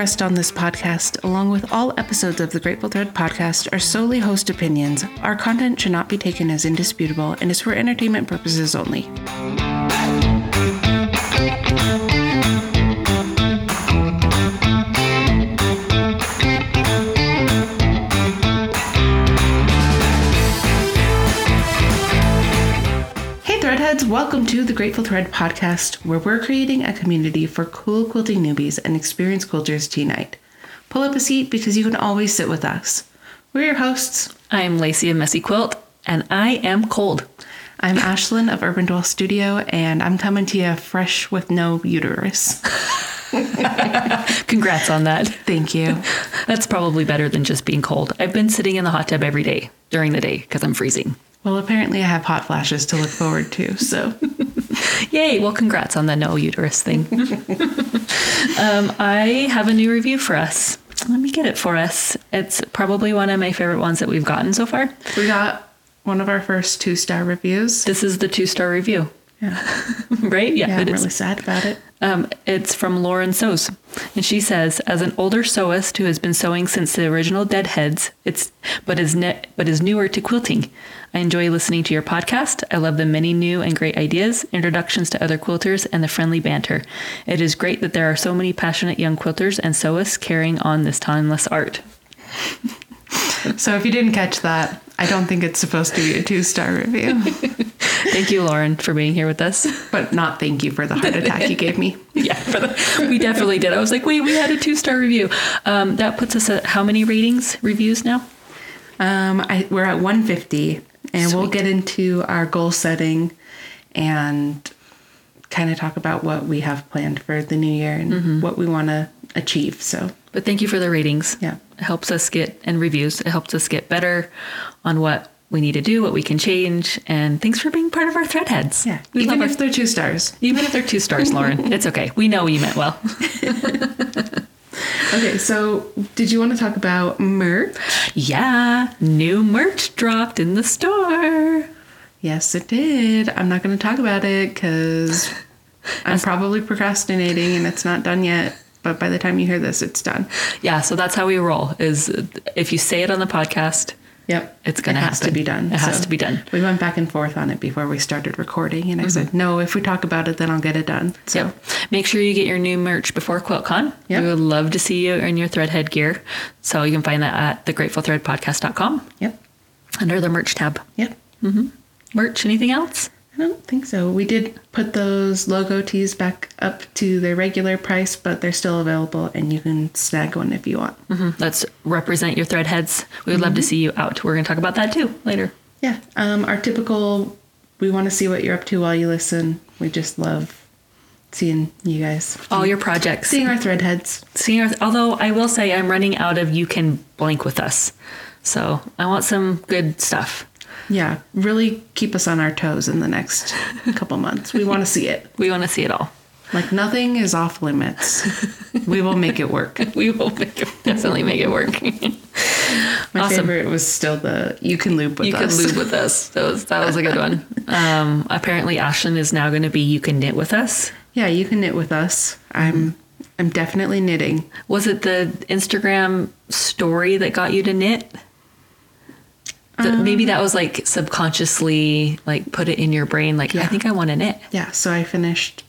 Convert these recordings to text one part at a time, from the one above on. expressed on this podcast, along with all episodes of the Grateful Thread podcast, are solely host opinions. Our content should not be taken as indisputable and is for entertainment purposes only. Welcome to the Grateful Thread podcast, where we're creating a community for cool quilting newbies and experienced quilters to unite. Pull up a seat because you can always sit with us. We're your hosts. I'm Lacey of Messy Quilt, and I am cold. I'm Ashlyn of Urban Dwell Studio, and I'm coming to you fresh with no uterus. Congrats on that. Thank you. That's probably better than just being cold. I've been sitting in the hot tub every day during the day because I'm freezing. Well, apparently I have hot flashes to look forward to, so. Yay, well, congrats on the no uterus thing. I have a new review for us. Let me get it for us. It's probably one of my favorite ones that we've gotten so far. We got one of our first 2-star reviews. This is the 2-star review. Yeah. Right? Yeah, yeah, I'm really sad about it. It's from Lauren Sews, and she says, as an older sewist who has been sewing since the original Threadheads, but is newer to quilting, I enjoy listening to your podcast. I love the many new and great ideas, introductions to other quilters, and the friendly banter. It is great that there are so many passionate young quilters and sewists carrying on this timeless art. So if you didn't catch that, I don't think it's supposed to be a 2-star review. Thank you, Lauren, for being here with us. But not thank you for the heart attack you gave me. Yeah, we definitely did. I was like, wait, we had a 2-star review. That puts us at how many reviews now? We're at 150, and Sweet. We'll get into our goal setting and kind of talk about what we have planned for the new year and what we want to achieve. So, but thank you for the ratings. Yeah, it helps us get and reviews. It helps us get better on what we need to do, what we can change, and thanks for being part of our Threadheads. Yeah, they're 2 stars. Even if they're 2 stars, Lauren, it's okay. We know you meant well. Okay, so did you want to talk about merch? Yeah, new merch dropped in the store. Yes, it did. I'm not going to talk about it because I'm probably procrastinating and it's not done yet. But by the time you hear this, it's done. Yeah, so that's how we roll, is if you say it on the podcast... Yep. It's going to happen. It has to be done. We went back and forth on it before we started recording. And I said, no, if we talk about it, then I'll get it done. So yep. Make sure you get your new merch before QuiltCon. Yep. We would love to see you in your Threadhead gear. So you can find that at thegratefulthreadpodcast.com. Yep. Under the merch tab. Yep. Mm-hmm. Merch. Anything else? I don't think so. We did put those logo tees back up to their regular price, but they're still available and you can snag one if you want. Let's represent your Threadheads. We would love to see you out. We're going to talk about that too later. Yeah. Our typical, we want to see what you're up to while you listen. We just love seeing you guys. All your projects. Seeing our Threadheads. Although I will say I'm running out of you can blank with us. So I want some good stuff. Yeah, really keep us on our toes in the next couple months. We want to see it. We want to see it all. Like nothing is off limits. We will make it work. We will definitely make it work. My favorite was still the you can loop with us. You can loop with us. That was a good one. Apparently, Ashlyn is now going to be you can knit with us. Yeah, you can knit with us. I'm definitely knitting. Was it the Instagram story that got you to knit? Maybe that was like subconsciously, like put it in your brain. Like, yeah. I think I want to knit. Yeah. So I finished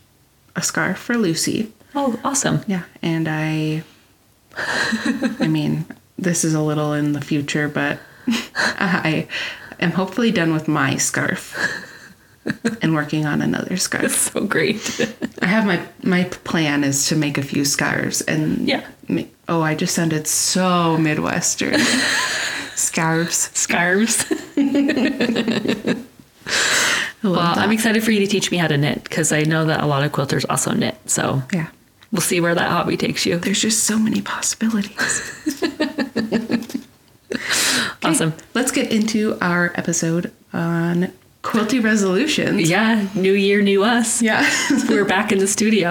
a scarf for Lucy. Oh, awesome. Yeah. And I mean, this is a little in the future, but I am hopefully done with my scarf and working on another scarf. That's so great. I have my plan is to make a few scarves and I just sounded so Midwestern. Scarves. Well, I'm excited for you to teach me how to knit because I know that a lot of quilters also knit. So yeah, we'll see where that hobby takes you. There's just so many possibilities. Awesome. Let's get into our episode on quilty resolutions. Yeah. New year, new us. Yeah. We're back in the studio.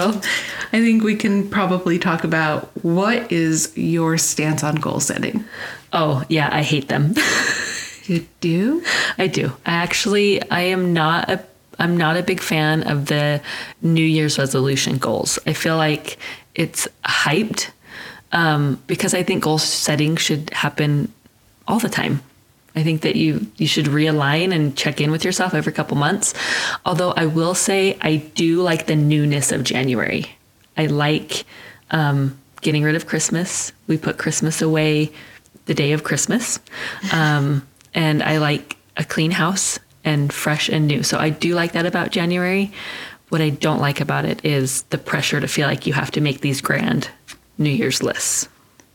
I think we can probably talk about what is your stance on goal setting. Oh, yeah, I hate them. You do? I do. I'm not a big fan of the New Year's resolution goals. I feel like it's hyped. because I think goal setting should happen all the time. I think that you should realign and check in with yourself every couple months. Although I will say I do like the newness of January. I like getting rid of Christmas. We put Christmas away the day of Christmas. And I like a clean house and fresh and new. So I do like that about January. What I don't like about it is the pressure to feel like you have to make these grand New Year's lists.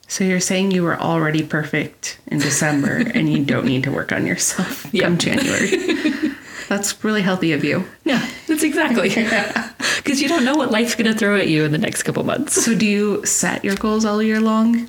So you're saying you were already perfect in December and you don't need to work on yourself come January. That's really healthy of you. Yeah, that's exactly. Because you don't know what life's going to throw at you in the next couple months. So do you set your goals all year long?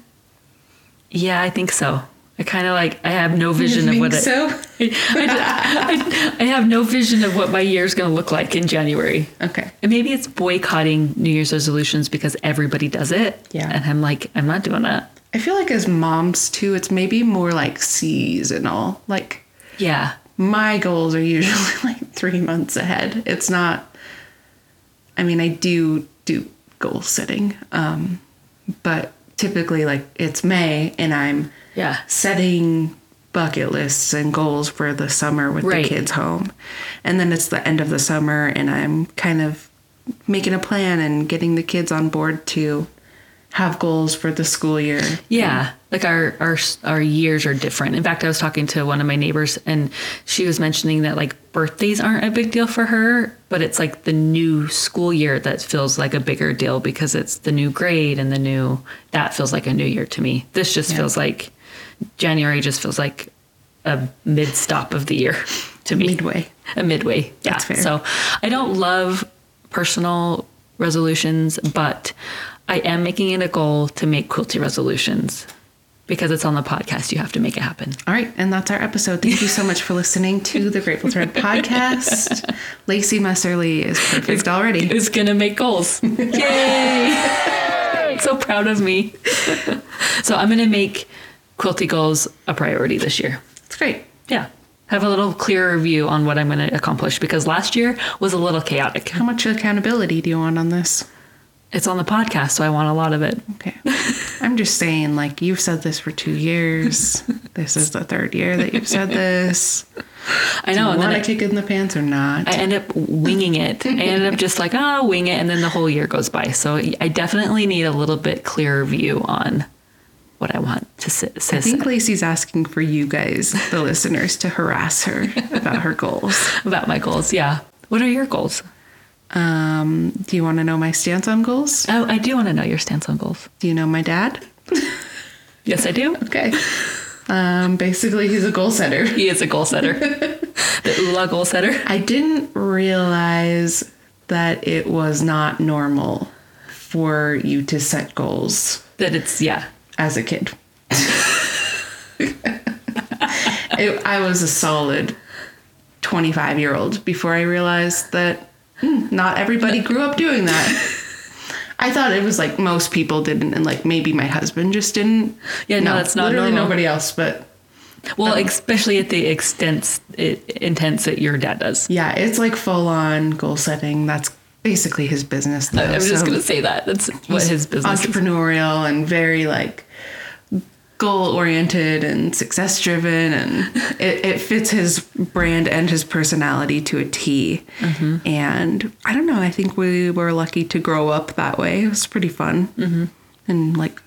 Yeah, I think so. I kind of like, I have no vision of what it... So? I have no vision of what my year's going to look like in January. Okay. And maybe it's boycotting New Year's resolutions because everybody does it. Yeah. And I'm like, I'm not doing that. I feel like as moms too, it's maybe more like seasonal. Like, yeah, my goals are usually like 3 months ahead. It's not, I mean, I do goal setting, but typically like it's May and I'm setting bucket lists and goals for the summer with the kids home. And then it's the end of the summer and I'm kind of making a plan and getting the kids on board to have goals for the school year. Yeah. Like our years are different. In fact, I was talking to one of my neighbors and she was mentioning that like birthdays aren't a big deal for her, but it's like the new school year that feels like a bigger deal because it's the new grade and that feels like a new year to me. This just feels like January just feels like a mid stop of the year to me. Midway. Yeah. That's fair. So I don't love personal resolutions, but I am making it a goal to make quilty resolutions because it's on the podcast. You have to make it happen. All right. And that's our episode. Thank you so much for listening to the Grateful Thread podcast. Lacey Messerly is perfect already. Is going to make goals. Yay. So proud of me. So I'm going to make quilty goals a priority this year. That's great. Yeah. Have a little clearer view on what I'm going to accomplish because last year was a little chaotic. How much accountability do you want on this? It's on the podcast, so I want a lot of it. Okay. I'm just saying, like, you've said this for 2 years. This is the third year that you've said this. I know. Do you want to kick it in the pants or not? I end up winging it. I ended up just like, oh, wing it. And then the whole year goes by. So I definitely need a little bit clearer view on what I want to say. I think Lacey's asking for you guys, the listeners, to harass her about her goals. About my goals, yeah. What are your goals? Do you want to know my stance on goals? Oh, I do want to know your stance on goals. Do you know my dad? Yes, I do. Okay. Basically, he's a goal setter. He is a goal setter. The ULA goal setter. I didn't realize that it was not normal for you to set goals. That it's, yeah. As a kid. I was a solid 25-year-old before I realized that not everybody grew up doing that. I thought it was like most people didn't, and like maybe my husband just didn't. Yeah, no, that's not literally normal. Nobody else, but well, especially at the intense that your dad does. Yeah, it's like full-on goal setting. That's basically his business. Though. I was just gonna say that. That's what his business. Entrepreneurial is. And very like goal-oriented and success-driven, and it fits his brand and his personality to a T. Mm-hmm. And I don't know, I think we were lucky to grow up that way. It was pretty fun. Mm-hmm. And like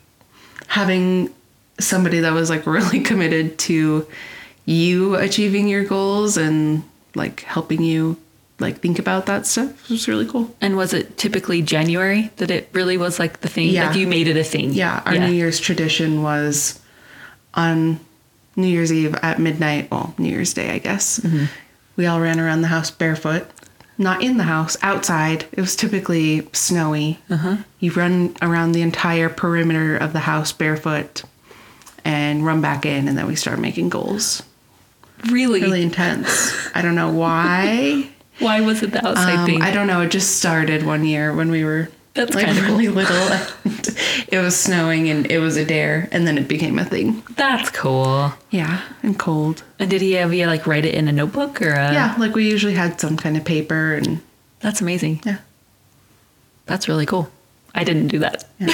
having somebody that was like really committed to you achieving your goals and like helping you like think about that stuff was really cool. And was it typically January that it really was like the thing? Yeah. Like you made it a thing. Yeah. Our New Year's tradition was on New Year's Eve at midnight, well, New Year's Day, I guess. Mm-hmm. We all ran around the house barefoot, not in the house, outside. It was typically snowy. Uh-huh. You run around the entire perimeter of the house barefoot and run back in, and then we start making goals. Really intense. I don't know why. Why was it the outside thing? I don't know. It just started one year when we were like really little. And it was snowing and it was a dare, and then it became a thing. That's cool. Yeah, and cold. And did he have you like write it in a notebook or? Yeah, like we usually had some kind of paper and. That's amazing. Yeah. That's really cool. I didn't do that. Yeah.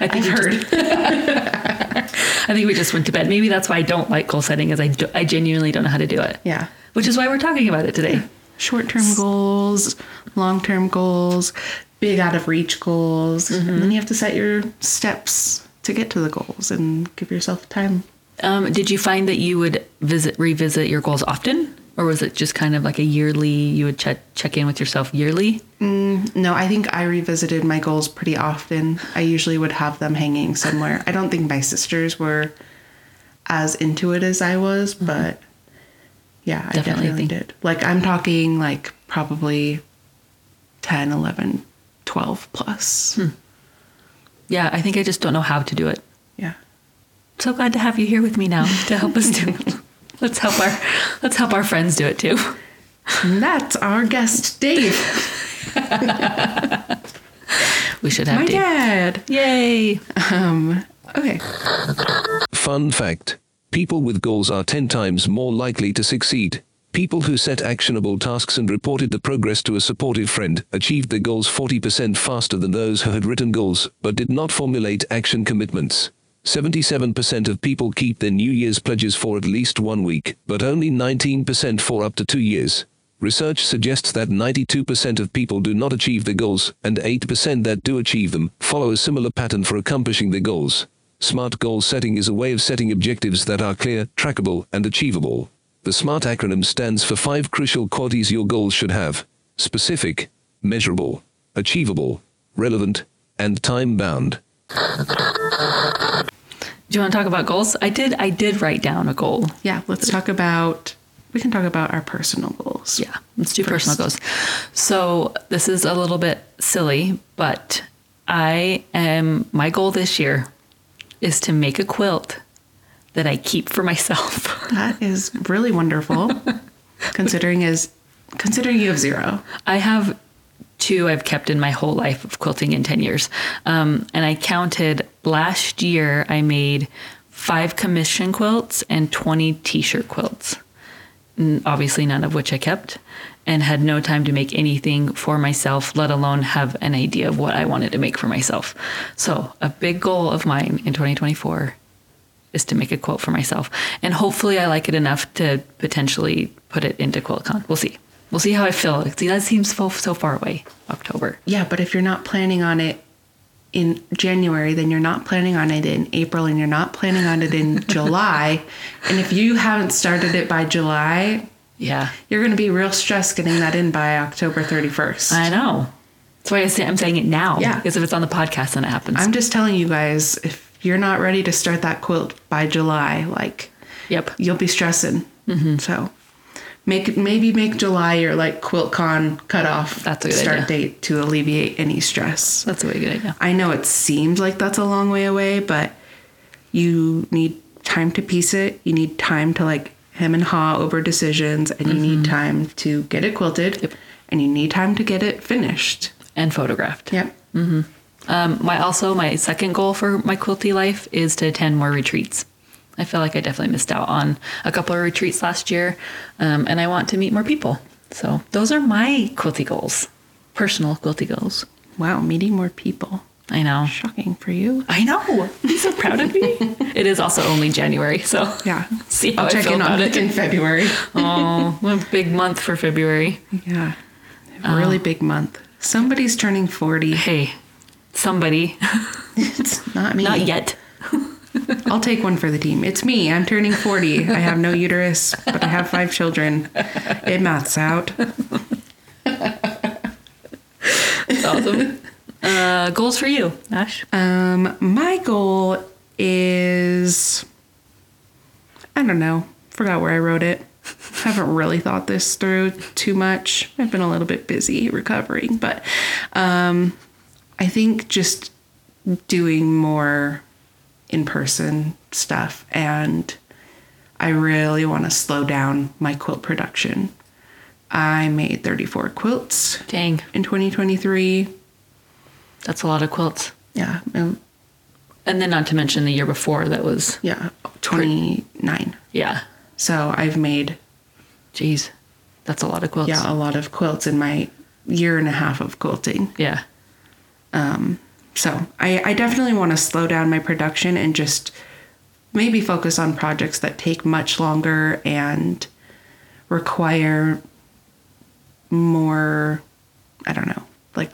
I've heard. I think we just went to bed. Maybe that's why I don't like goal setting, is I genuinely don't know how to do it. Yeah. Which is why we're talking about it today. Short-term goals, long-term goals, big out-of-reach goals. Mm-hmm. And then you have to set your steps to get to the goals and give yourself time. Did you find that you would revisit your goals often? Or was it just kind of like a yearly, you would check in with yourself yearly? No, I think I revisited my goals pretty often. I usually would have them hanging somewhere. I don't think my sisters were as into it as I was, mm-hmm. but yeah, I definitely did. Like, I'm talking like probably 10, 11, 12 plus. Hmm. Yeah, I think I just don't know how to do it. Yeah. I'm so glad to have you here with me now to help us do it. Let's help our friends do it too. And that's our guest, Dave. We should have my Dave. My dad. Yay. Okay. Fun fact. People with goals are 10 times more likely to succeed. People who set actionable tasks and reported the progress to a supportive friend achieved their goals 40% faster than those who had written goals but did not formulate action commitments. 77% of people keep their New Year's pledges for at least 1 week, but only 19% for up to 2 years. Research suggests that 92% of people do not achieve their goals, and 8% that do achieve them follow a similar pattern for accomplishing their goals. SMART goal setting is a way of setting objectives that are clear, trackable, and achievable. The SMART acronym stands for 5 crucial qualities your goals should have: specific, measurable, achievable, relevant, and time-bound. Do you want to talk about goals? I did write down a goal. Yeah, we can talk about our personal goals. Yeah, let's do personal goals. So this is a little bit silly, but my goal this year is to make a quilt that I keep for myself. That is really wonderful, considering you have zero. I have 2 I've kept in my whole life of quilting in 10 years. And I counted last year, I made 5 commission quilts and 20 t-shirt quilts. And obviously none of which I kept, and had no time to make anything for myself, let alone have an idea of what I wanted to make for myself. So a big goal of mine in 2024 is to make a quilt for myself. And hopefully I like it enough to potentially put it into QuiltCon. We'll see. We'll see how I feel. See, that seems so far away, October. Yeah, but if you're not planning on it in January, then you're not planning on it in April, and you're not planning on it in July. And if you haven't started it by July, yeah, you're going to be real stressed getting that in by October 31st. I know. That's why I'm saying it now. Yeah. Because if it's on the podcast, then it happens. I'm just telling you guys, if you're not ready to start that quilt by July, like, yep, you'll be stressing. Mm-hmm. So... Maybe make July your like QuiltCon cutoff start date to alleviate any stress. That's a really good idea. I know it seems like that's a long way away, but you need time to piece it. You need time to like hem and haw over decisions, and mm-hmm. you need time to get it quilted, yep. and you need time to get it finished and photographed. Yep. Mm-hmm. My second goal for my quilty life is to attend more retreats. I feel like I definitely missed out on a couple of retreats last year, and I want to meet more people. So those are my quilty goals, personal quilty goals. Wow, meeting more people. I know. Shocking for you. I know. I'm so proud of me. It is also only January, so yeah. See how I'll check in on it in February. Oh, a big month for February. Yeah, really big month. Somebody's turning 40. Hey, somebody. It's not me. Not yet. I'll take one for the team. It's me. I'm turning 40. I have no uterus, but I have 5 children. It maths out. That's awesome. Goals for you, Ash? My goal is... I don't know. Forgot where I wrote it. Haven't really thought this through too much. I've been a little bit busy recovering, but I think just doing more... in-person stuff, and I really want to slow down my quilt production. I made 34 quilts. Dang. In 2023. That's a lot of quilts. Yeah. And then not to mention the year before that was... Yeah, 29. Yeah. So I've made... Jeez, that's a lot of quilts. Yeah, a lot of quilts in my year and a half of quilting. Yeah. So I definitely want to slow down my production and just maybe focus on projects that take much longer and require more, I don't know, like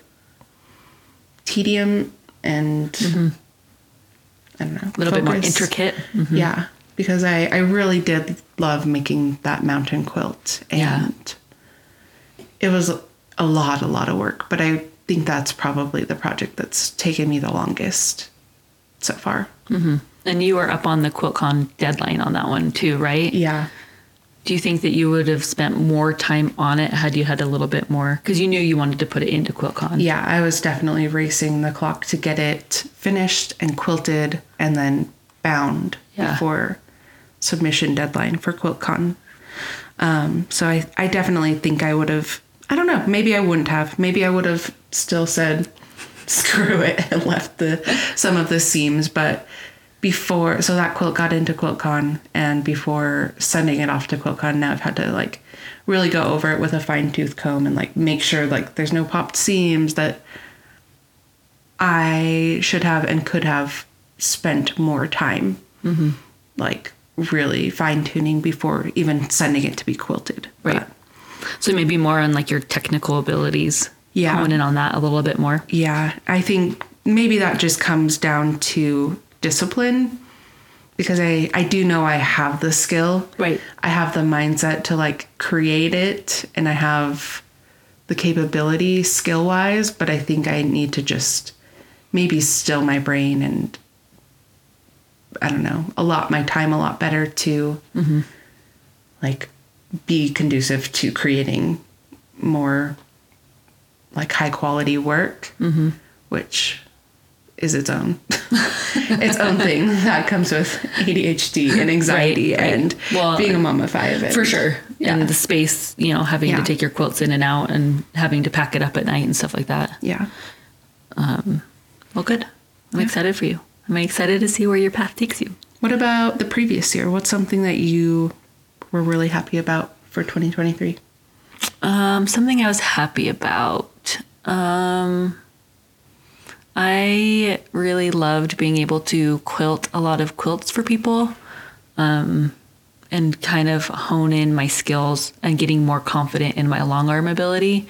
tedium and I don't know, a little bit more intricate. Mm-hmm. Yeah, because I really did love making that mountain quilt, and it was a lot of work, but I think that's probably the project that's taken me the longest so far. Mm-hmm. And you were up on the QuiltCon deadline on that one too, right? Yeah. Do you think that you would have spent more time on it had you had a little bit more? Because you knew you wanted to put it into QuiltCon. Yeah, I was definitely racing the clock to get it finished and quilted and then bound before submission deadline for QuiltCon. So I definitely think I would have, I don't know, maybe I wouldn't have. Maybe I would have still said, screw it, and left some of the seams, but... So that quilt got into QuiltCon, and before sending it off to QuiltCon, now I've had to like really go over it with a fine tooth comb and like make sure like there's no popped seams that I should have and could have spent more time like really fine tuning before even sending it to be quilted. Right. But, so maybe more on like your technical abilities. Yeah. Hone in on that a little bit more. Yeah. I think maybe that just comes down to discipline, because I do know I have the skill. Right. I have the mindset to like create it, and I have the capability skill wise, but I think I need to just maybe still my brain and I don't know, allot my time a lot better to like be conducive to creating more like high quality work, which is its own thing that comes with ADHD and anxiety and well, being a mom of five. For sure. Yeah. And the space, you know, having to take your quilts in and out and having to pack it up at night and stuff like that. Yeah. Well, good. I'm excited for you. I'm excited to see where your path takes you. What about the previous year? What's something that you were really happy about for 2023? Something I was happy about. I really loved being able to quilt a lot of quilts for people, and kind of hone in my skills and getting more confident in my long arm ability,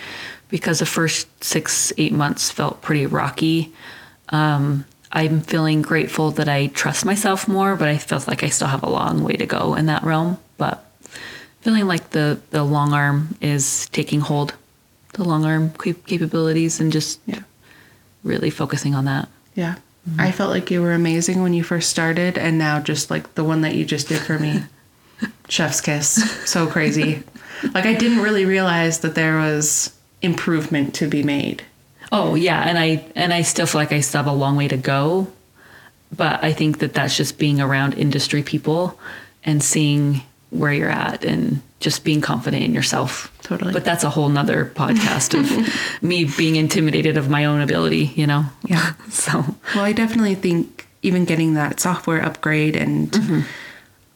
because the first 6-8 months felt pretty rocky. I'm feeling grateful that I trust myself more, but I felt like I still have a long way to go in that realm. But feeling like the long arm is taking hold, the long arm capabilities, and just... Yeah. Really focusing on that. Yeah. Mm-hmm. I felt like you were amazing when you first started, and now just like the one that you just did for me, chef's kiss. So crazy. Like I didn't really realize that there was improvement to be made. Oh yeah. And I still feel like I still have a long way to go, but I think that that's just being around industry people and seeing where you're at and just being confident in yourself. Totally. But that's a whole nother podcast of me being intimidated of my own ability, you know? Yeah. So. Well, I definitely think even getting that software upgrade, and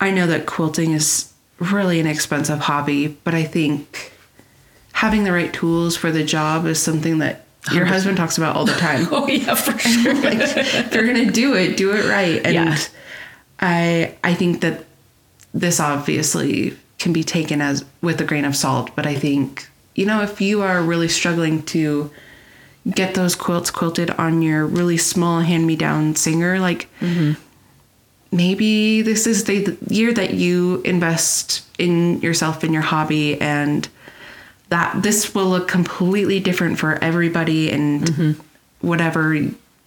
I know that quilting is really an expensive hobby, but I think having the right tools for the job is something that your husband talks about all the time. Oh yeah, for sure. Like, if you're going to do it right. And I think that this obviously can be taken as with a grain of salt, but I think, you know, if you are really struggling to get those quilts quilted on your really small hand-me-down Singer, like maybe this is the year that you invest in yourself and your hobby, and that this will look completely different for everybody and whatever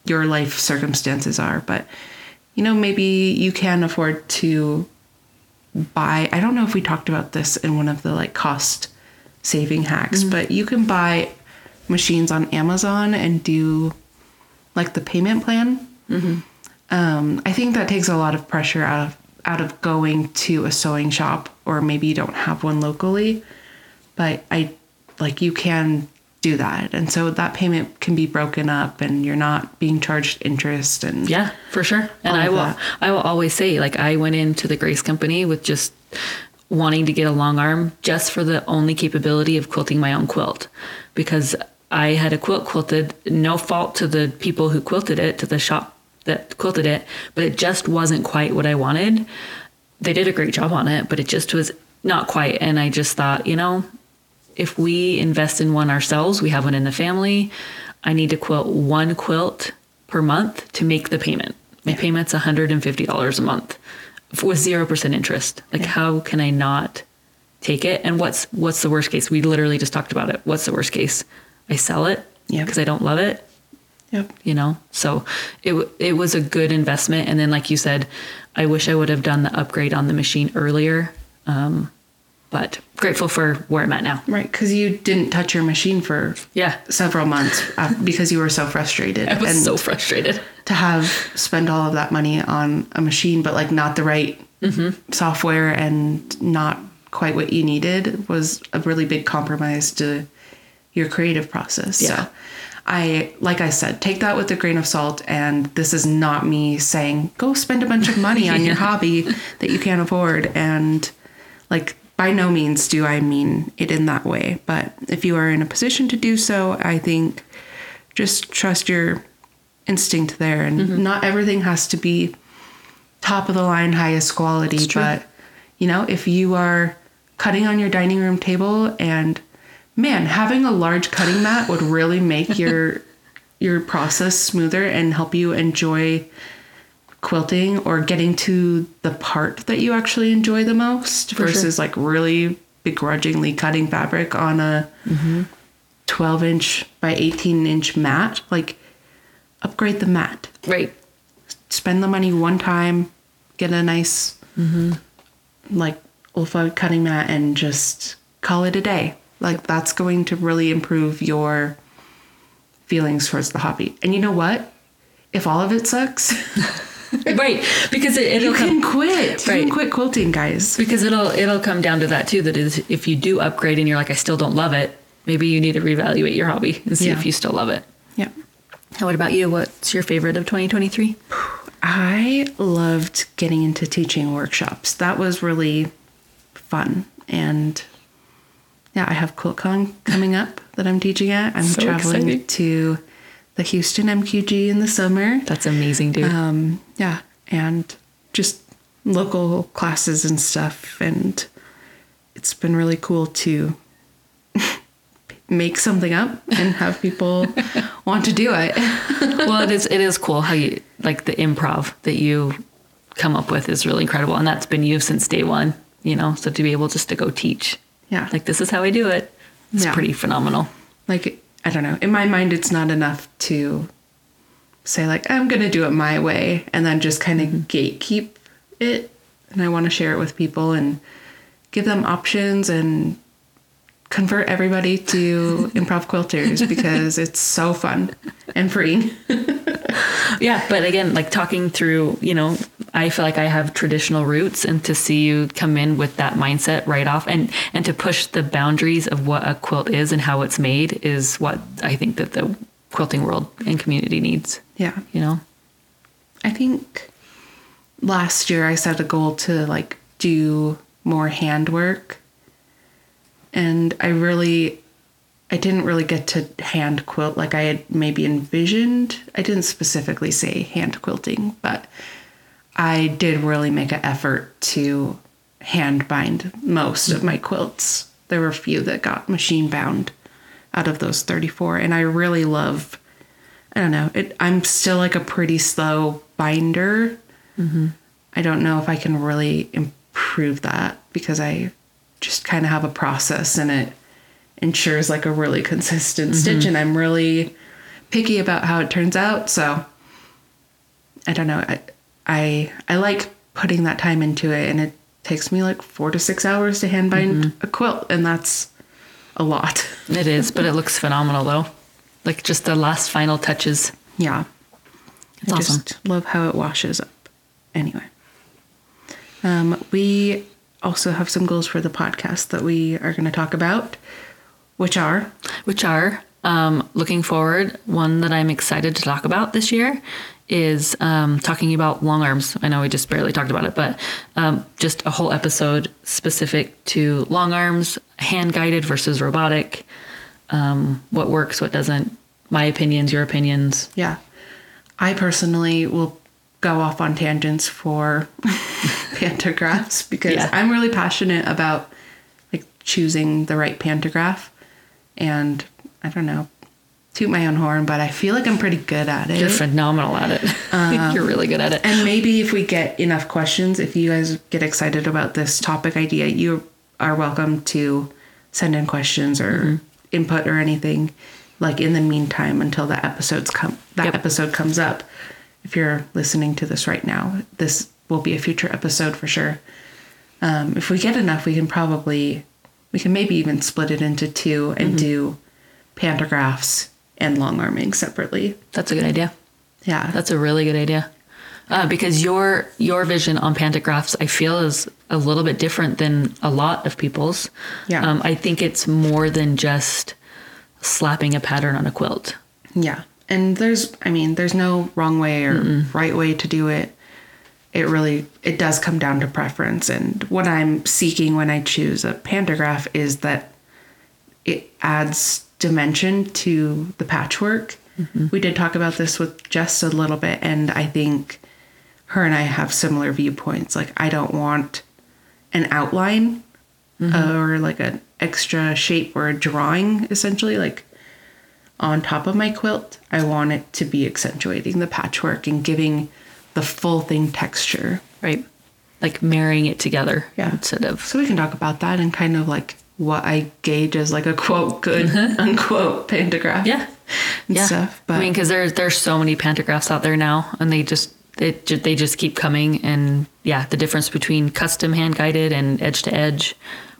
your life circumstances are. But, you know, maybe you can afford to buy, I don't know if we talked about this in one of the like cost saving hacks, but you can buy machines on Amazon and do like the payment plan. I think that takes a lot of pressure out of going to a sewing shop, or maybe you don't have one locally, but you can do that. And so that payment can be broken up and you're not being charged interest. And yeah, for sure. And I will always say, like, I went into the Grace Company with just wanting to get a long arm just for the only capability of quilting my own quilt, because I had a quilt quilted, no fault to the people who quilted it, to the shop that quilted it, but it just wasn't quite what I wanted. They did a great job on it, but it just was not quite. And I just thought, you know, if we invest in one ourselves, we have one in the family. I need to quilt one quilt per month to make the payment. My payment's $150 a month with 0% interest. Like, how can I not take it? And what's the worst case? We literally just talked about it. What's the worst case? I sell it because I don't love it. Yep. You know, so it was a good investment. And then, like you said, I wish I would have done the upgrade on the machine earlier. But grateful for where I'm at now. Right. Because you didn't touch your machine for several months because you were so frustrated. I was so frustrated. To have spend all of that money on a machine, but like not the right software and not quite what you needed was a really big compromise to your creative process. Yeah. So like I said, take that with a grain of salt. And this is not me saying, go spend a bunch of money on your hobby that you can't afford. And like, by no means do I mean it in that way, but if you are in a position to do so, I think just trust your instinct there. And not everything has to be top of the line, highest quality, but you know, if you are cutting on your dining room table and man, having a large cutting mat would really make your process smoother and help you enjoy quilting or getting to the part that you actually enjoy the most versus like really begrudgingly cutting fabric on a 12-inch by 18-inch mat. Like, upgrade the mat. Right. Spend the money one time, get a nice like Ulfa cutting mat and just call it a day. Like, that's going to really improve your feelings towards the hobby. And you know what? If all of it sucks... Right, because it'll quit. Right. You can quit quilting, guys. Because it'll come down to that too. That is, if you do upgrade and you're like, I still don't love it, maybe you need to reevaluate your hobby and see if you still love it. Yeah. And what about you? What's your favorite of 2023? I loved getting into teaching workshops. That was really fun. And yeah, I have QuiltCon coming up that I'm teaching at. I'm so traveling to the Houston MQG in the summer. That's amazing, dude. Yeah. And just local classes and stuff. And it's been really cool to make something up and have people want to do it. Well, it is cool how you, like, the improv that you come up with is really incredible. And that's been you since day one, you know, so to be able just to go teach. Yeah. Like, this is how I do it. It's pretty phenomenal. Like, I don't know. In my mind, it's not enough to say, like, I'm going to do it my way and then just kind of gatekeep it. And I want to share it with people and give them options and convert everybody to improv quilters because it's so fun and freeing. Yeah. But again, like talking through, you know, I feel like I have traditional roots, and to see you come in with that mindset right off and to push the boundaries of what a quilt is and how it's made is what I think that the quilting world and community needs. Yeah. You know, I think last year I set a goal to like do more handwork, and I didn't really get to hand quilt like I had maybe envisioned. I didn't specifically say hand quilting, but I did really make an effort to hand bind most of my quilts. There were a few that got machine bound out of those 34. And I really love, I don't know, I'm still like a pretty slow binder. Mm-hmm. I don't know if I can really improve that because I just kind of have a process and it ensures like a really consistent stitch, and I'm really picky about how it turns out. So I don't know. I like putting that time into it, and it takes me like 4 to 6 hours to hand bind a quilt, and that's a lot. It is, but it looks phenomenal though. Like just the last final touches. Yeah. It's awesome. Just love how it washes up. Anyway. We also have some goals for the podcast that we are going to talk about. Which are looking forward. One that I'm excited to talk about this year is talking about long arms. I know we just barely talked about it, but just a whole episode specific to long arms, hand guided versus robotic, what works, what doesn't, my opinions, your opinions. Yeah. I personally will go off on tangents for pantographs because I'm really passionate about like choosing the right pantograph. And I don't know, toot my own horn, but I feel like I'm pretty good at it. You're phenomenal at it. You're really good at it. And maybe if we get enough questions, if you guys get excited about this topic idea, you are welcome to send in questions or input or anything. Like in the meantime, until that episode comes up. If you're listening to this right now, this will be a future episode for sure. If we get enough, we can maybe even split it into two and do pantographs and long arming separately. That's a good idea. Yeah. That's a really good idea. Because your vision on pantographs, I feel, is a little bit different than a lot of people's. Yeah. I think it's more than just slapping a pattern on a quilt. Yeah. And there's no wrong way or right way to do it. It does come down to preference. And what I'm seeking when I choose a pantograph is that it adds dimension to the patchwork. We did talk about this with Jess a little bit, and I think her and I have similar viewpoints. Like, I don't want an outline or like an extra shape or a drawing, essentially, like on top of my quilt. I want it to be accentuating the patchwork and giving the full thing texture. Right. Like marrying it together instead of... So we can talk about that and kind of like what I gauge as like a quote good, unquote pantograph. Yeah. And stuff. But I mean, because there's so many pantographs out there now, and they just keep coming. And yeah, the difference between custom hand guided and edge to edge.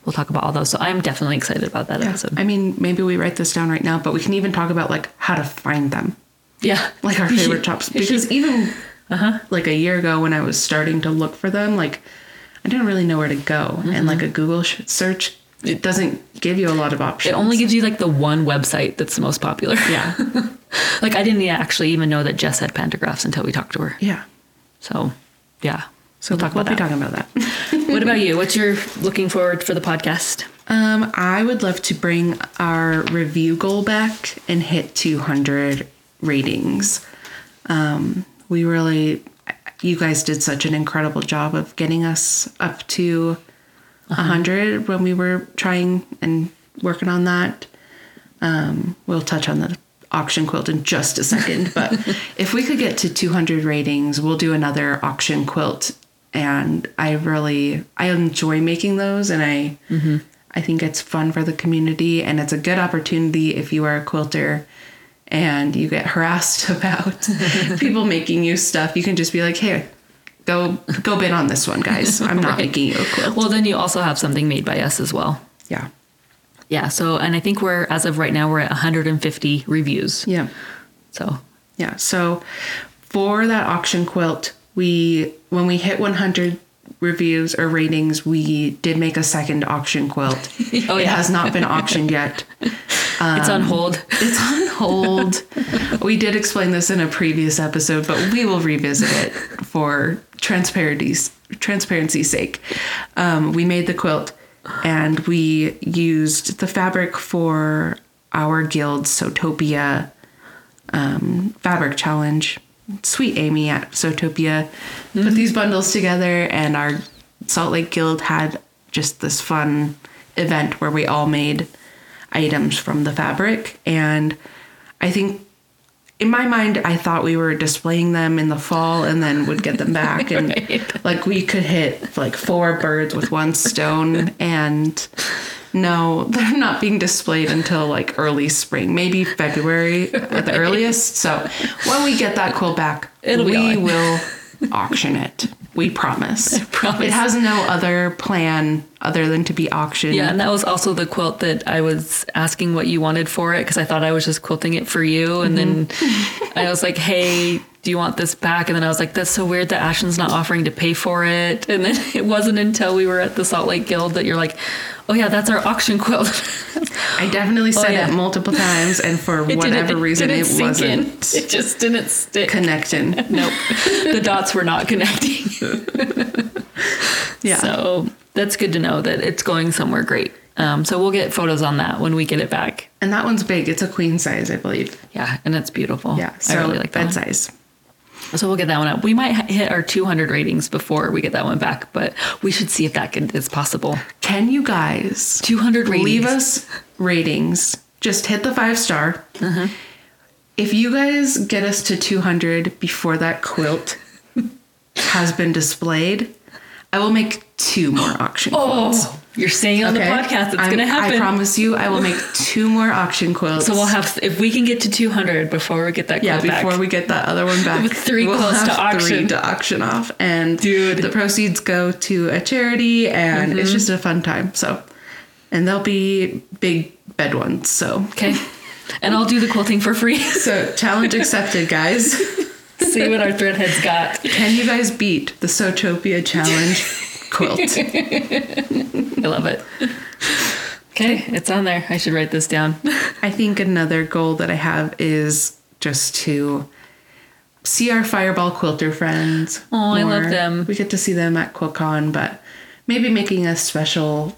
We'll talk about all those. So I'm definitely excited about that episode. I mean, maybe we write this down right now, but we can even talk about like how to find them. Yeah. Like our favorite shops. Because even like a year ago when I was starting to look for them, like I didn't really know where to go. And like a Google search, it doesn't give you a lot of options. It only gives you like the one website that's the most popular. Yeah. Like I didn't actually even know that Jess had pantographs until we talked to her. Yeah. So, yeah. So we'll be talking about that. What about you? What's your looking forward for the podcast? I would love to bring our review goal back and hit 200 ratings. You guys did such an incredible job of getting us up to 100 when we were trying and working on that. We'll touch on the auction quilt in just a second, but if we could get to 200 ratings, we'll do another auction quilt. And I enjoy making those, and I think it's fun for the community, and it's a good opportunity if you are a quilter and you get harassed about people making you stuff. You can just be like, hey, go bid on this one, guys. I'm not making you a quilt. Well, then you also have something made by us as well. Yeah. Yeah. So, and I think as of right now, we're at 150 reviews. Yeah. So. Yeah. So for that auction quilt, when we hit 100 reviews or ratings, we did make a second auction quilt. It has not been auctioned yet. It's on hold. We did explain this in a previous episode, but we will revisit it for transparency's sake. We made the quilt, and we used the fabric for our guild's Sewtopia fabric challenge. Sweet Amy at Sewtopia put these bundles together, and our Salt Lake Guild had just this fun event where we all made items from the fabric. And I think in my mind, I thought we were displaying them in the fall and then would get them back. And like we could hit like four birds with one stone, and no, they're not being displayed until like early spring, maybe February at the earliest. So when we get that quilt back, we will auction it. We promise. I promise. It has no other plan other than to be auctioned. Yeah, and that was also the quilt that I was asking what you wanted for it, because I thought I was just quilting it for you. And then I was like, hey, do you want this back? And then I was like, that's so weird that Ashlyn's not offering to pay for it. And then it wasn't until we were at the Salt Lake Guild that you're like, oh yeah, that's our auction quilt. I definitely said it multiple times, and for whatever reason it wasn't. It just didn't stick. Connecting. Nope. The dots were not connecting. Yeah. So that's good to know that it's going somewhere great. So we'll get photos on that when we get it back. And that one's big. It's a queen size, I believe. Yeah, and it's beautiful. Yeah, so I really like that bed size. So we'll get that one up. We might hit our 200 ratings before we get that one back, but we should see if that is possible. Can you guys 200 ratings? Leave us ratings? Just hit the 5-star. Uh-huh. If you guys get us to 200 before that quilt has been displayed, I will make 2 more auction quilts. Oh, you're saying on the podcast it's going to happen. I promise you, I will make 2 more auction quilts. So we'll have, if we can get to 200 before we get that quilt back. Yeah, before we get that other one back. With 3 we'll quilts to auction. 3 to auction off. And the proceeds go to a charity, and it's just a fun time. So, and they'll be big bed ones. So, okay. And I'll do the quilting for free. So, challenge accepted, guys. See what our Threadheads got. Can you guys beat the Sewtopia challenge quilt? I love it. Okay, it's on there. I should write this down. I think another goal that I have is just to see our Fireball quilter friends. Oh, I love them. We get to see them at QuiltCon, but maybe making a special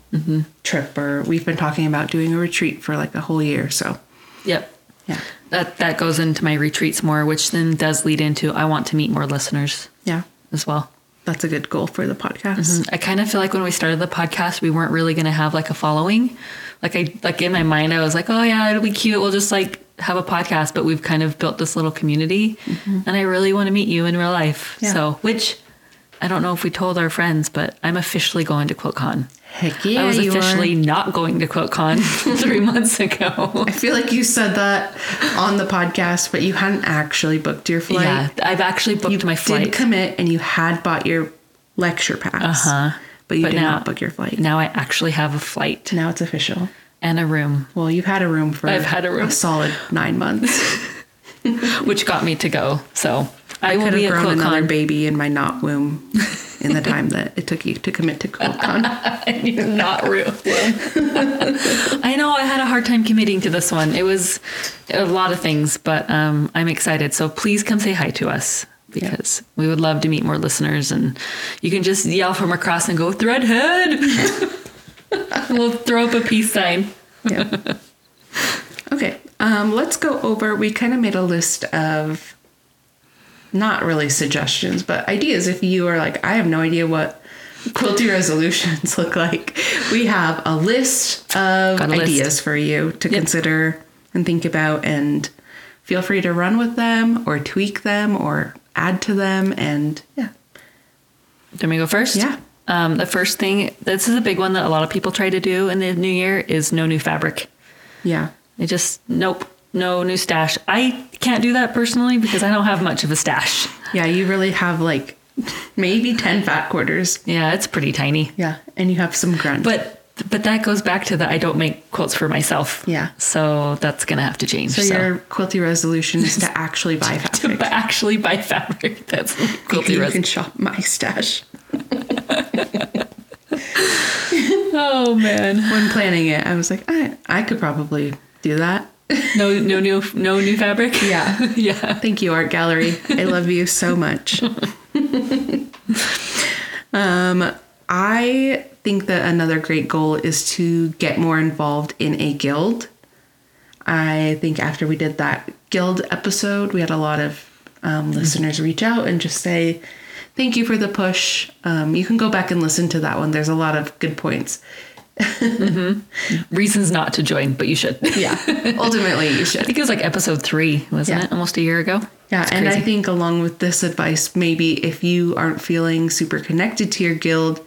trip, or we've been talking about doing a retreat for like a whole year, so. Yep. Yeah. That goes into my retreats more, which then does lead into I want to meet more listeners. Yeah. As well. That's a good goal for the podcast. Mm-hmm. I kind of feel like when we started the podcast, we weren't really going to have like a following. Like in my mind, I was like, oh yeah, it'll be cute. We'll just like have a podcast, but we've kind of built this little community and I really want to meet you in real life. Yeah. So, which I don't know if we told our friends, but I'm officially going to QuiltCon. Heck yeah, I was officially not going to QuiltCon 3 months ago. I feel like you said that on the podcast, but you hadn't actually booked your flight. Yeah, I've actually booked my flight. You did commit, and you had bought your lecture pass, but you did not book your flight. Now I actually have a flight. Now it's official. And a room. Well, you've had a room for a solid 9 months. Which got me to go, so... I could have grown another baby in my not womb in the time that it took you to commit to QuiltCon. You're not real. I know I had a hard time committing to this one. It was a lot of things, but I'm excited. So please come say hi to us because we would love to meet more listeners. And you can just yell from across and go, Threadhead! We'll throw up a peace sign. Yeah. Okay. Let's go over. We kind of made a list of... not really suggestions, but ideas. If you are like, I have no idea what quilty resolutions look like, we have a list of ideas for you to consider and think about, and feel free to run with them or tweak them or add to them. And do we go first? Yeah. The first thing, this is a big one that a lot of people try to do in the new year, is no new fabric. Yeah. They just, no new stash. I can't do that personally because I don't have much of a stash. Yeah, you really have like maybe 10 fat quarters. Yeah, it's pretty tiny. Yeah, and you have some grunt. But that goes back to the I don't make quilts for myself. Yeah. So that's going to have to change. So your quilty resolution is to actually buy fabric. To actually buy fabric. That's quilty resolution. You can shop my stash. Oh, man. When planning it, I was like, I could probably do that. No new fabric. Yeah. Yeah. Thank you, Art Gallery. I love you so much. I think that another great goal is to get more involved in a guild. I think after we did that guild episode, we had a lot of listeners reach out and just say, thank you for the push. You can go back and listen to that one. There's a lot of good points. Reasons not to join, but you should. Yeah, ultimately you should. I think it was like episode 3, wasn't it? Almost a year ago. Yeah, it's and crazy. I think along with this advice, maybe if you aren't feeling super connected to your guild,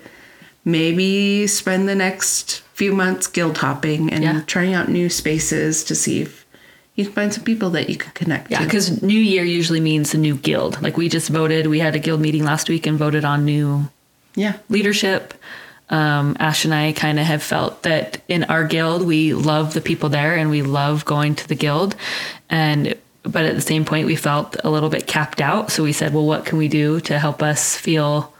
maybe spend the next few months guild hopping and trying out new spaces to see if you can find some people that you could connect to. Yeah, because new year usually means a new guild. Like we just voted. We had a guild meeting last week and voted on new leadership. Ash and I kind of have felt that in our guild, we love the people there and we love going to the guild. But at the same point, we felt a little bit capped out. So we said, well, what can we do to help us feel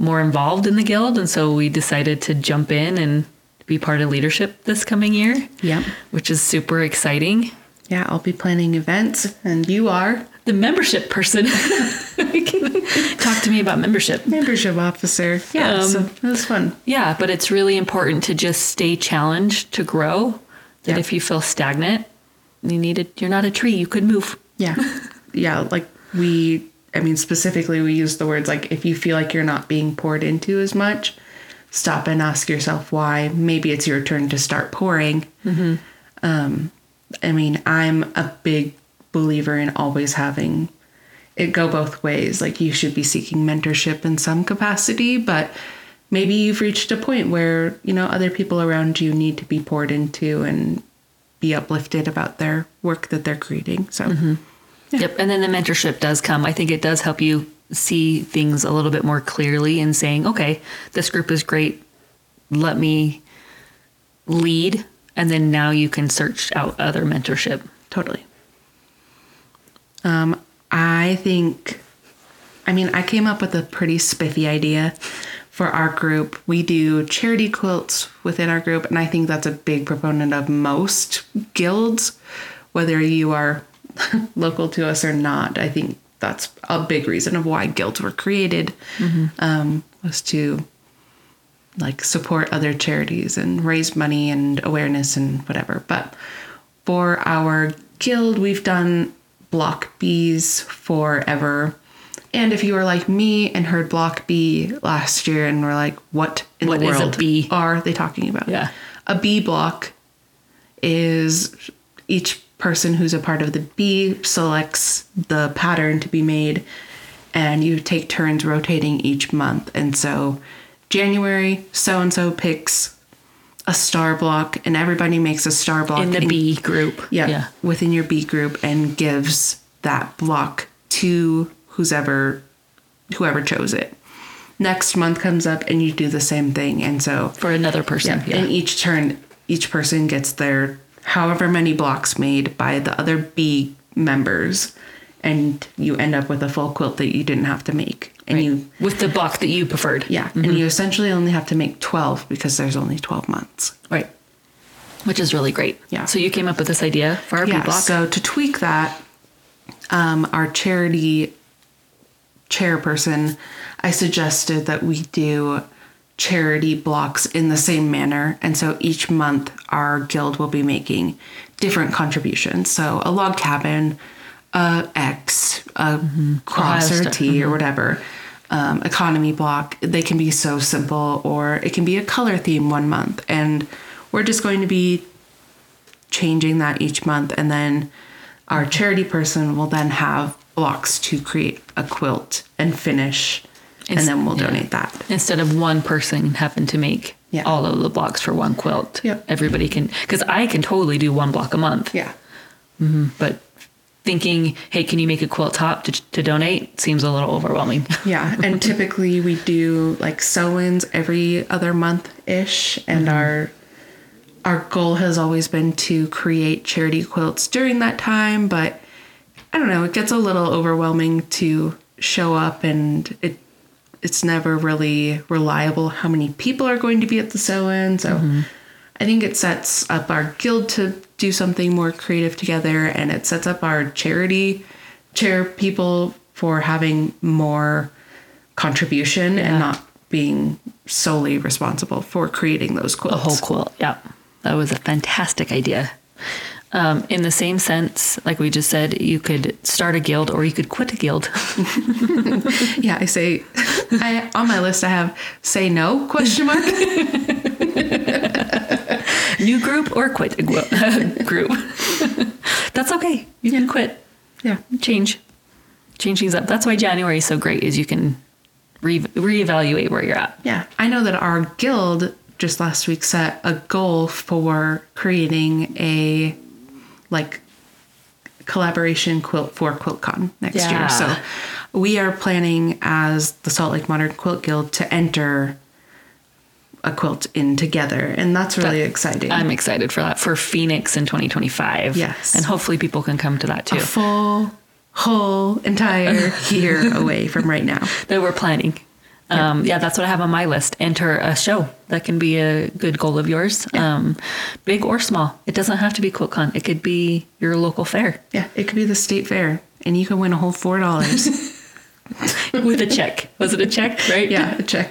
more involved in the guild? And so we decided to jump in and be part of leadership this coming year. Yeah. Which is super exciting. Yeah. I'll be planning events and you are the membership person. Talk to me about membership. Membership officer. Yeah. So it was fun. Yeah. But it's really important to just stay challenged to grow. That if you feel stagnant, you're not a tree. You could move. Yeah. Yeah. Specifically, we use the words like, if you feel like you're not being poured into as much, stop and ask yourself why. Maybe it's your turn to start pouring. Mm-hmm. I'm a big believer in always having it go both ways. Like, you should be seeking mentorship in some capacity, but maybe you've reached a point where, other people around you need to be poured into and be uplifted about their work that they're creating. So, mm-hmm. Yeah. Yep. And then the mentorship does come. I think it does help you see things a little bit more clearly and saying, okay, this group is great. Let me lead. And then now you can search out other mentorship. Totally. I came up with a pretty spiffy idea for our group. We do charity quilts within our group. And I think that's a big proponent of most guilds, whether you are local to us or not. I think that's a big reason of why guilds were created, mm-hmm. Was to support other charities and raise money and awareness and whatever. But for our guild, we've done Block B's forever. And if you were like me and heard Block B last year and were like, what in the world are they talking about? Yeah. A B block is each person who's a part of the B selects the pattern to be made, and you take turns rotating each month. And so January, so-and-so picks a star block, and everybody makes a star block in the B group. Yeah. Within your B group, and gives that block to whoever chose it. Next month comes up and you do the same thing. And so for another person, And each turn, each person gets their however many blocks made by the other B members, and you end up with a full quilt that you didn't have to make. And right. You with the block that you preferred. Yeah. Mm-hmm. And you essentially only have to make 12 because there's only 12 months. Right. Which is really great. Yeah. So you came up with this idea for our B block. So to tweak that, our charity chairperson, I suggested that we do charity blocks in the same manner. And so each month our guild will be making different contributions. So a log cabin, X, mm-hmm. cross or T, mm-hmm. or whatever, economy block. They can be so simple, or it can be a color theme one month. And we're just going to be changing that each month. And then our charity person will then have blocks to create a quilt and finish, and then we'll donate that. Instead of one person having to make all of the blocks for one quilt, everybody can, because I can totally do one block a month. Yeah. Mm-hmm. But thinking, hey, can you make a quilt top to donate seems a little overwhelming. Yeah. And typically we do sew-ins every other month-ish. And mm-hmm. our goal has always been to create charity quilts during that time. But I don't know, it gets a little overwhelming to show up, and it's never really reliable how many people are going to be at the sew-in. So mm-hmm. I think it sets up our guild to do something more creative together, and it sets up our charity chair people for having more contribution and not being solely responsible for creating those quilts. The whole quilt, that was a fantastic idea. In the same sense, like we just said, you could start a guild or you could quit a guild. Yeah, I say, on my list I have say no, ? New group or quit a group. That's okay. You can quit. Yeah. Change things up. That's why January is so great, is you can reevaluate where you're at. Yeah. I know that our guild just last week set a goal for creating a collaboration quilt for QuiltCon next year. So we are planning as the Salt Lake Modern Quilt Guild to enter a quilt in together. And that's really exciting. I'm excited for that, for Phoenix in 2025. Yes. And hopefully people can come to that too. A whole entire year away from right now. That we're planning. That's what I have on my list. Enter a show. That can be a good goal of yours. Yeah. Big or small. It doesn't have to be QuiltCon. It could be your local fair. Yeah. It could be the state fair, and you can win a whole $4. With a check. Was it a check, right? Yeah, a check.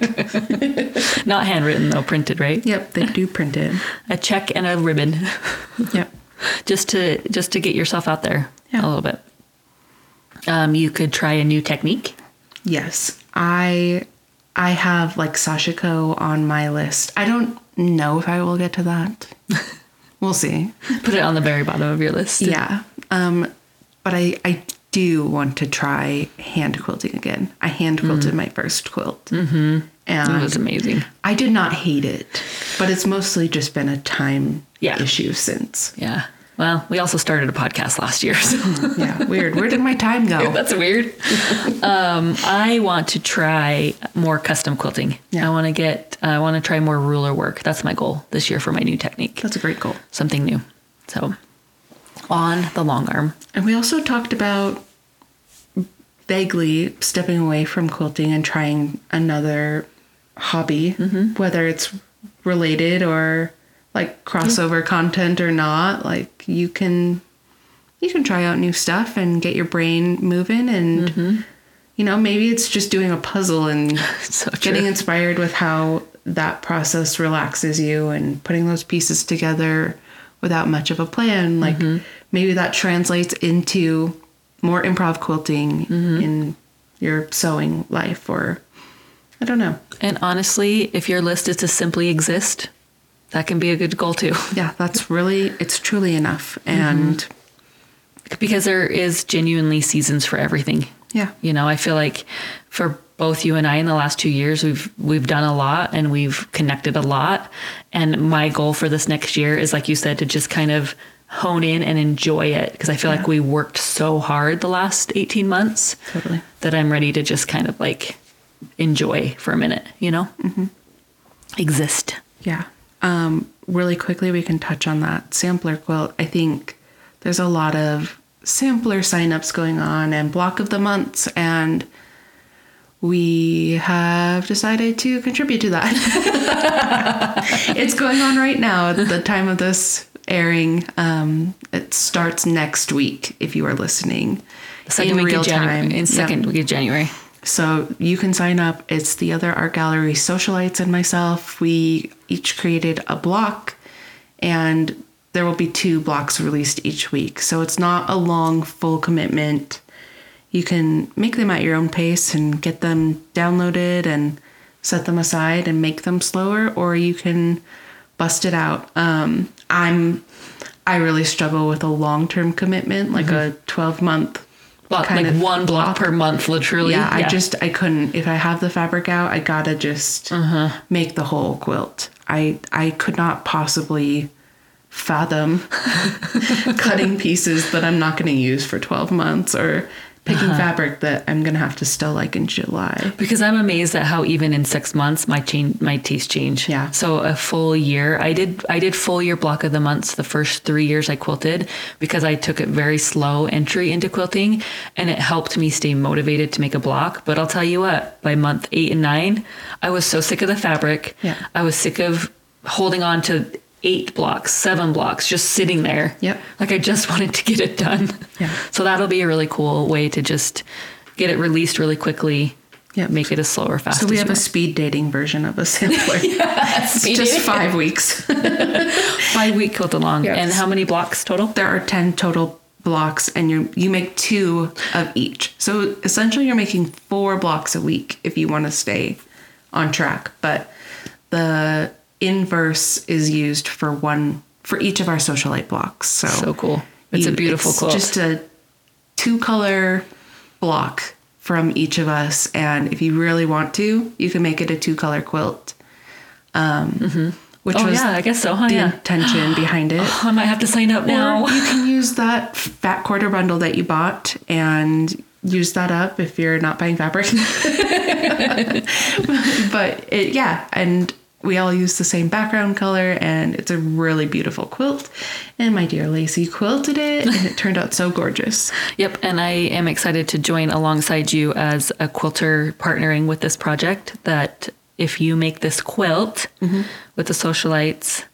Not handwritten, though, printed, right? Yep, they do print it. A check and a ribbon. Yep. Just to get yourself out there a little bit. You could try a new technique. Yes. I have like sashiko on my list. I don't know if I will get to that. We'll see. Put it on the very bottom of your list. Yeah. But I do want to try hand quilting again. I hand quilted my first quilt. Mm-hmm. And it was amazing. I did not hate it, but it's mostly just been a time issue since. Yeah. Well, we also started a podcast last year. So. Yeah, weird. Where did my time go? Yeah, that's weird. I want to try more custom quilting. Yeah. I want to try more ruler work. That's my goal this year for my new technique. That's a great goal. Something new. So on the long arm. And we also talked about vaguely stepping away from quilting and trying another hobby, whether it's related or like crossover content or not. Like you can try out new stuff and get your brain moving, and you know, maybe it's just doing a puzzle and so getting inspired with how that process relaxes you and putting those pieces together without much of a plan. Like maybe that translates into more improv quilting in your sewing life, or I don't know. And honestly, if your list is to simply exist, that can be a good goal too. Yeah, it's truly enough. And because there is genuinely seasons for everything. Yeah. You know, I feel like for both you and I in the last 2 years, we've done a lot and we've connected a lot. And my goal for this next year is, like you said, to just kind of hone in and enjoy it. Because I feel like we worked so hard the last 18 months that I'm ready to just kind of like enjoy for a minute, you know, exist. Yeah. Really quickly, we can touch on that sampler quilt. I think there's a lot of sampler signups going on and block of the months, and we have decided to contribute to that. It's going on right now at the time of this airing. It starts next week if you are listening. Second week of January. So you can sign up. It's the other Art Gallery socialites and myself. We each created a block, and there will be 2 blocks released each week. So it's not a long, full commitment. You can make them at your own pace and get them downloaded and set them aside and make them slower, or you can bust it out. I really struggle with a long-term commitment, like a 12-month one block per month, literally. Yeah, yeah, I couldn't. If I have the fabric out, I gotta just make the whole quilt. I could not possibly fathom cutting pieces that I'm not going to use for 12 months or picking fabric that I'm going to have to still like in July. Because I'm amazed at how even in 6 months my taste change. Yeah. So a full year, I did full year block of the months the first 3 years I quilted, because I took a very slow entry into quilting, and it helped me stay motivated to make a block. But I'll tell you what, by month 8 and 9, I was so sick of the fabric. Yeah. I was sick of holding on to 8 blocks, 7 blocks, just sitting there. Yep. Like I just wanted to get it done. Yeah. So that'll be a really cool way to just get it released really quickly. Yeah. Make it a slower, faster. So we have a speed dating version of a sampler. Yes. It's just 5 weeks. 5 week quilt along. Yes. And how many blocks total? There are 10 total blocks, and you make 2 of each. So essentially you're making 4 blocks a week if you want to stay on track. But the inverse is used for each of our socialite blocks. So cool. It's a beautiful quilt. It's just a 2-color block from each of us. And if you really want to, you can make it a 2-color quilt. Which was I guess so. The intention behind it. I might have to sign up now. You can use that fat quarter bundle that you bought and use that up if you're not buying fabric. But and we all use the same background color, and it's a really beautiful quilt. And my dear Lacey quilted it, and it turned out so gorgeous. Yep, and I am excited to join alongside you as a quilter partnering with this project, that if you make this quilt with the socialites,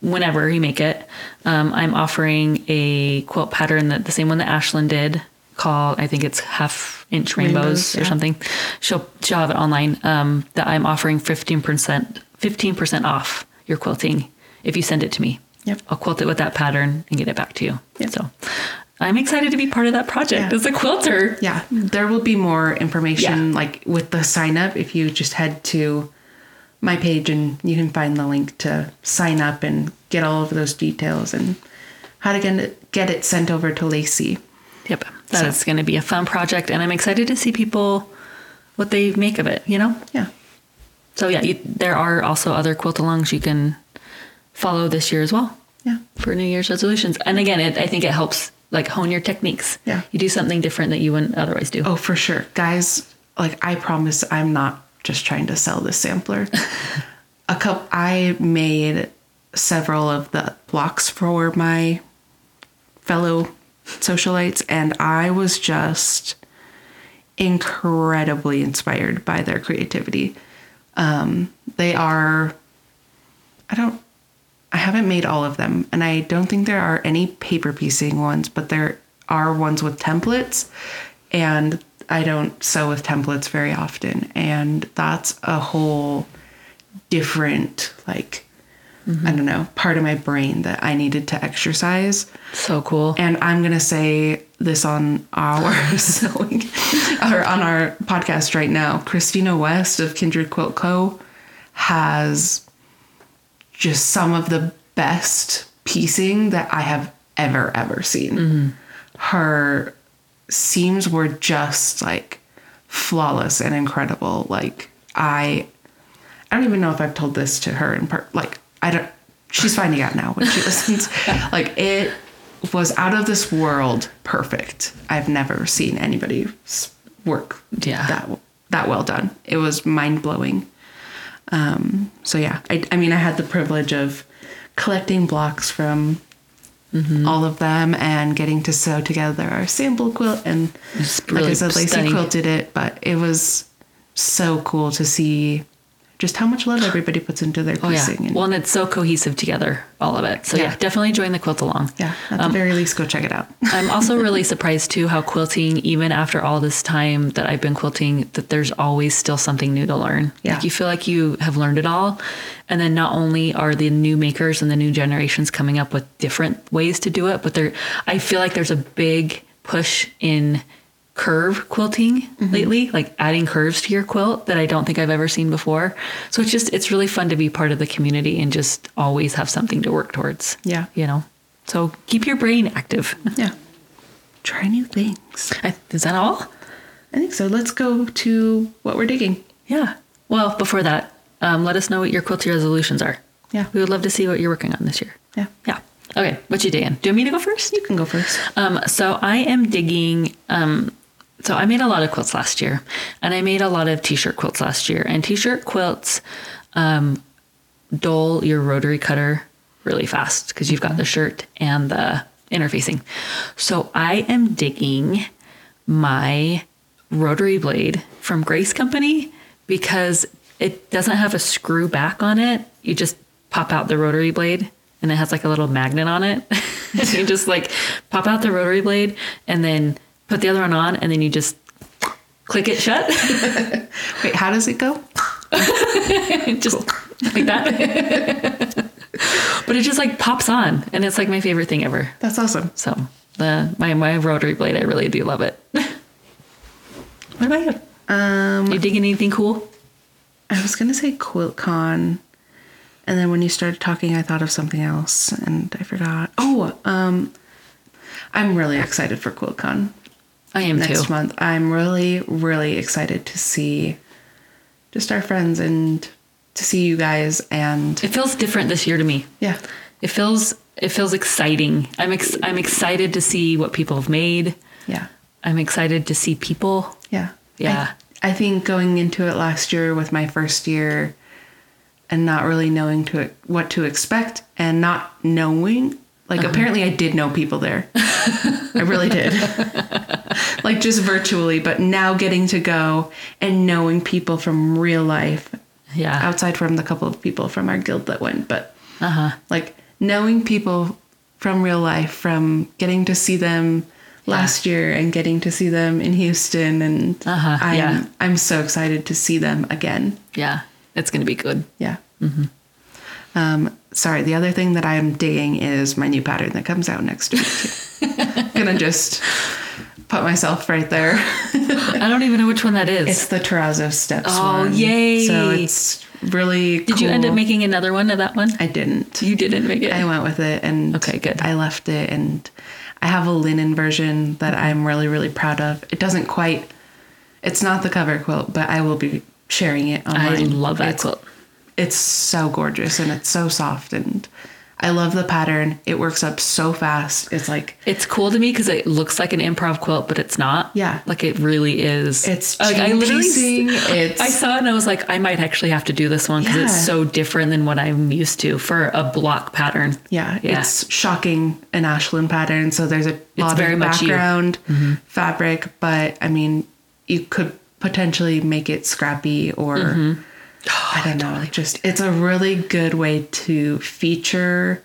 whenever you make it, I'm offering a quilt pattern, that the same one that Ashlyn did, call. I think it's half-inch rainbows or something. She'll have it online. That I'm offering 15% off your quilting if you send it to me. Yep. I'll quilt it with that pattern and get it back to you. Yep. So I'm excited to be part of that project as a quilter. Yeah. There will be more information like with the sign up. If you just head to my page and you can find the link to sign up and get all of those details and how to get it sent over to Lacey. Yep. That is going to be a fun project, and I'm excited to see people, what they make of it, you know? Yeah. So there are also other quilt-alongs you can follow this year as well. Yeah. For New Year's resolutions. And again, I think it helps like hone your techniques. Yeah. You do something different that you wouldn't otherwise do. Oh, for sure. Guys, like I promise I'm not just trying to sell this sampler. I made several of the blocks for my fellow socialites, and I was just incredibly inspired by their creativity. I haven't made all of them, and I don't think there are any paper piecing ones, but there are ones with templates, and I don't sew with templates very often. And that's a whole different, like, I don't know, part of my brain that I needed to exercise. So cool. And I'm going to say this on our sewing or on our podcast right now. Christina West of Kindred Quilt Co. has just some of the best piecing that I have ever seen. Mm-hmm. Her seams were just like flawless and incredible. Like I don't even know if I've told this to her in part. Like she's finding out now when she listens. Like it was out of this world perfect. I've never seen anybody's work that well done. It was mind blowing. I had the privilege of collecting blocks from all of them and getting to sew together our sample quilt. And really, like I said, Lacey quilted it, but it was so cool to see just how much love everybody puts into their piecing. Oh, yeah. Well, and it's so cohesive together, all of it. So definitely join the quilt along. Yeah, at the very least, go check it out. I'm also really surprised too how quilting, even after all this time that I've been quilting, that there's always still something new to learn. Yeah. Like you feel like you have learned it all. And then not only are the new makers and the new generations coming up with different ways to do it, but I feel like there's a big push in curve quilting lately, like adding curves to your quilt that I don't think I've ever seen before. So it's really fun to be part of the community and just always have something to work towards. Yeah. You know, so keep your brain active. Yeah. Try new things. Is that all? I think so. Let's go to what we're digging. Yeah. Well, before that, let us know what your quilty resolutions are. Yeah. We would love to see what you're working on this year. Yeah. Yeah. Okay. What you digging? Do you want me to go first? You can go first. So I am digging, so I made a lot of quilts last year, and I made a lot of t-shirt quilts last year, and t-shirt quilts dull your rotary cutter really fast because you've got the shirt and the interfacing. So I am digging my rotary blade from Grace Company because it doesn't have a screw back on it. You just pop out the rotary blade, and it has like a little magnet on it. So you just like pop out the rotary blade and then put the other one on, and then you just click it shut. Wait, how does it go? Just like that. But it just like pops on, and it's like my favorite thing ever. That's awesome. So my rotary blade, I really do love it. What about you? You digging anything cool? I was gonna say QuiltCon, and then when you started talking, I thought of something else, and I forgot. Oh, I'm really excited for QuiltCon. I am next month. I'm really, really excited to see just our friends and to see you guys. And it feels different this year to me. Yeah, it feels exciting. I'm excited to see what people have made. Yeah, I'm excited to see people. Yeah, yeah. I think going into it last year with my first year and not really knowing what to expect and not knowing. Like, apparently I did know people there. I really did. Like, just virtually. But now getting to go and knowing people from real life. Yeah. Outside from the couple of people from our guild that went. But, like, knowing people from real life, from getting to see them last year and getting to see them in Houston, and I'm so excited to see them again. Yeah, it's going to be good. Yeah. Mm-hmm. Sorry, the other thing that I'm digging is my new pattern that comes out next week. I'm going to just put myself right there. I don't even know which one that is. It's the Terrazzo Steps one. Oh, yay. So it's really cool. Did you end up making another one of that one? I didn't. You didn't make it? I went with it. And okay, good. I left it, and I have a linen version that I'm really, really proud of. It doesn't quite, it's not the cover quilt, but I will be sharing it online. I love that quilt. It's so gorgeous, and it's so soft, and I love the pattern. It works up so fast. It's like, it's cool to me because it looks like an improv quilt, but it's not. Yeah. Like it really is. It's like, I literally, I saw it and I was like, I might actually have to do this one because it's so different than what I'm used to for a block pattern. Yeah. Yeah. It's shocking, an Ashlyn pattern. So there's a lot of background fabric, but I mean, you could potentially make it scrappy or I don't know. Just, it's a really good way to feature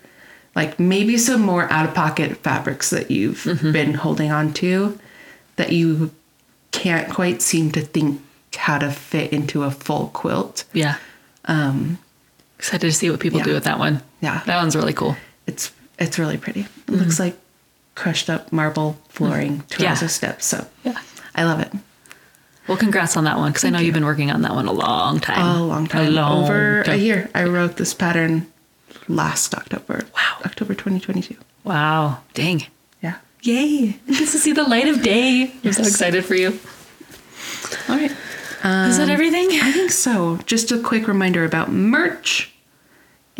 like maybe some more out of pocket fabrics that you've been holding on to that you can't quite seem to think how to fit into a full quilt. Yeah. Excited to see what people do with that one. Yeah. That one's really cool. It's really pretty. It looks like crushed up marble flooring, Terrazzo Steps. So yeah, I love it. Well, congrats on that one, because I know you've been working on that one a long time. Over a year. I wrote this pattern last October. Wow. October 2022. Wow. Dang. Yeah. Yay. Gets to see the light of day. Yes. I'm so excited for you. All right. Is that everything? I think so. Just a quick reminder about merch.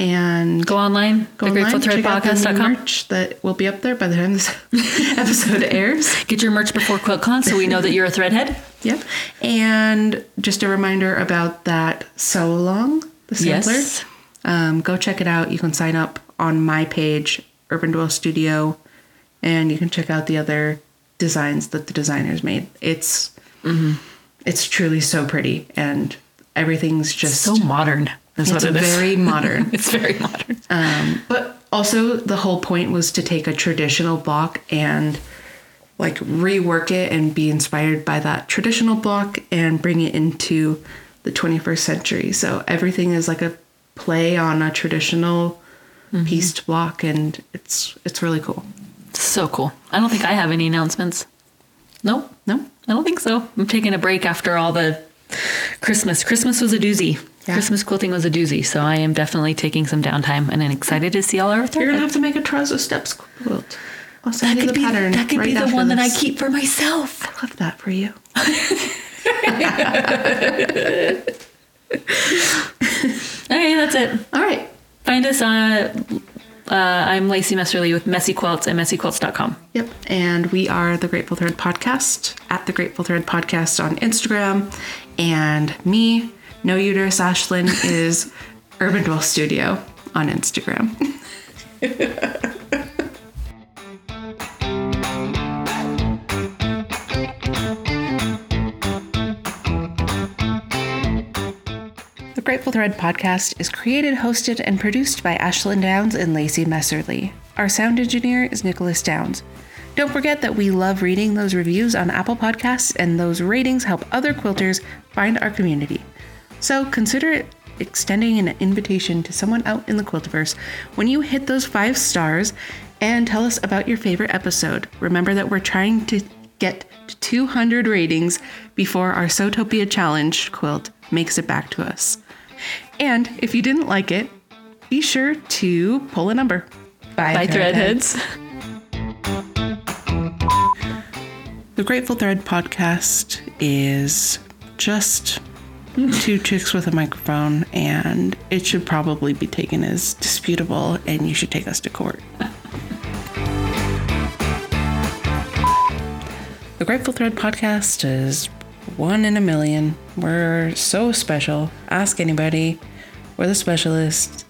And go online. Go the online. Check out the merch that will be up there by the time this episode airs. Get your merch before QuiltCon so we know that you're a threadhead. Yep. And just a reminder about that sew along, the sampler. Yes. Go check it out. You can sign up on my page, Urban Dwell Studio, and you can check out the other designs that the designers made. It's truly so pretty, and everything's just so modern. That's what it is. It's very modern. But also the whole point was to take a traditional block and like rework it and be inspired by that traditional block and bring it into the 21st century. So everything is like a play on a traditional pieced block, and it's really cool. So cool. I don't think I have any announcements. Nope. No, I don't think so. I'm taking a break after all the Christmas. Christmas was a doozy. Yeah. Christmas quilting was a doozy, so I am definitely taking some downtime, and I'm excited to see all our threads. You're going to have to make a Terrazzo Steps quilt. I'll send you the pattern. That could be the one that I keep for myself. I love that for you. Okay, that's it. All right. Find us on... I'm Lacey Messerly with Messy Quilts and messyquilts.com. Yep. And we are the Grateful Thread Podcast at the Grateful Thread Podcast on Instagram. And me, no uterus Ashlyn, is Urban Dwell Studio on Instagram. The Grateful Thread Podcast is created, hosted, and produced by Ashlyn Downs and Lacey Messerly. Our sound engineer is Nicholas Downs. Don't forget that we love reading those reviews on Apple Podcasts, and those ratings help other quilters find our community. So consider extending an invitation to someone out in the quiltiverse when you hit those 5 stars and tell us about your favorite episode. Remember that we're trying to get to 200 ratings before our Sewtopia Challenge quilt makes it back to us. And if you didn't like it, be sure to pull a number. Bye Threadheads. The Grateful Thread Podcast is just 2 chicks with a microphone, and it should probably be taken as disputable, and you should take us to court. The Grateful Thread Podcast is... 1 in a million. We're so special. Ask anybody. We're the specialists.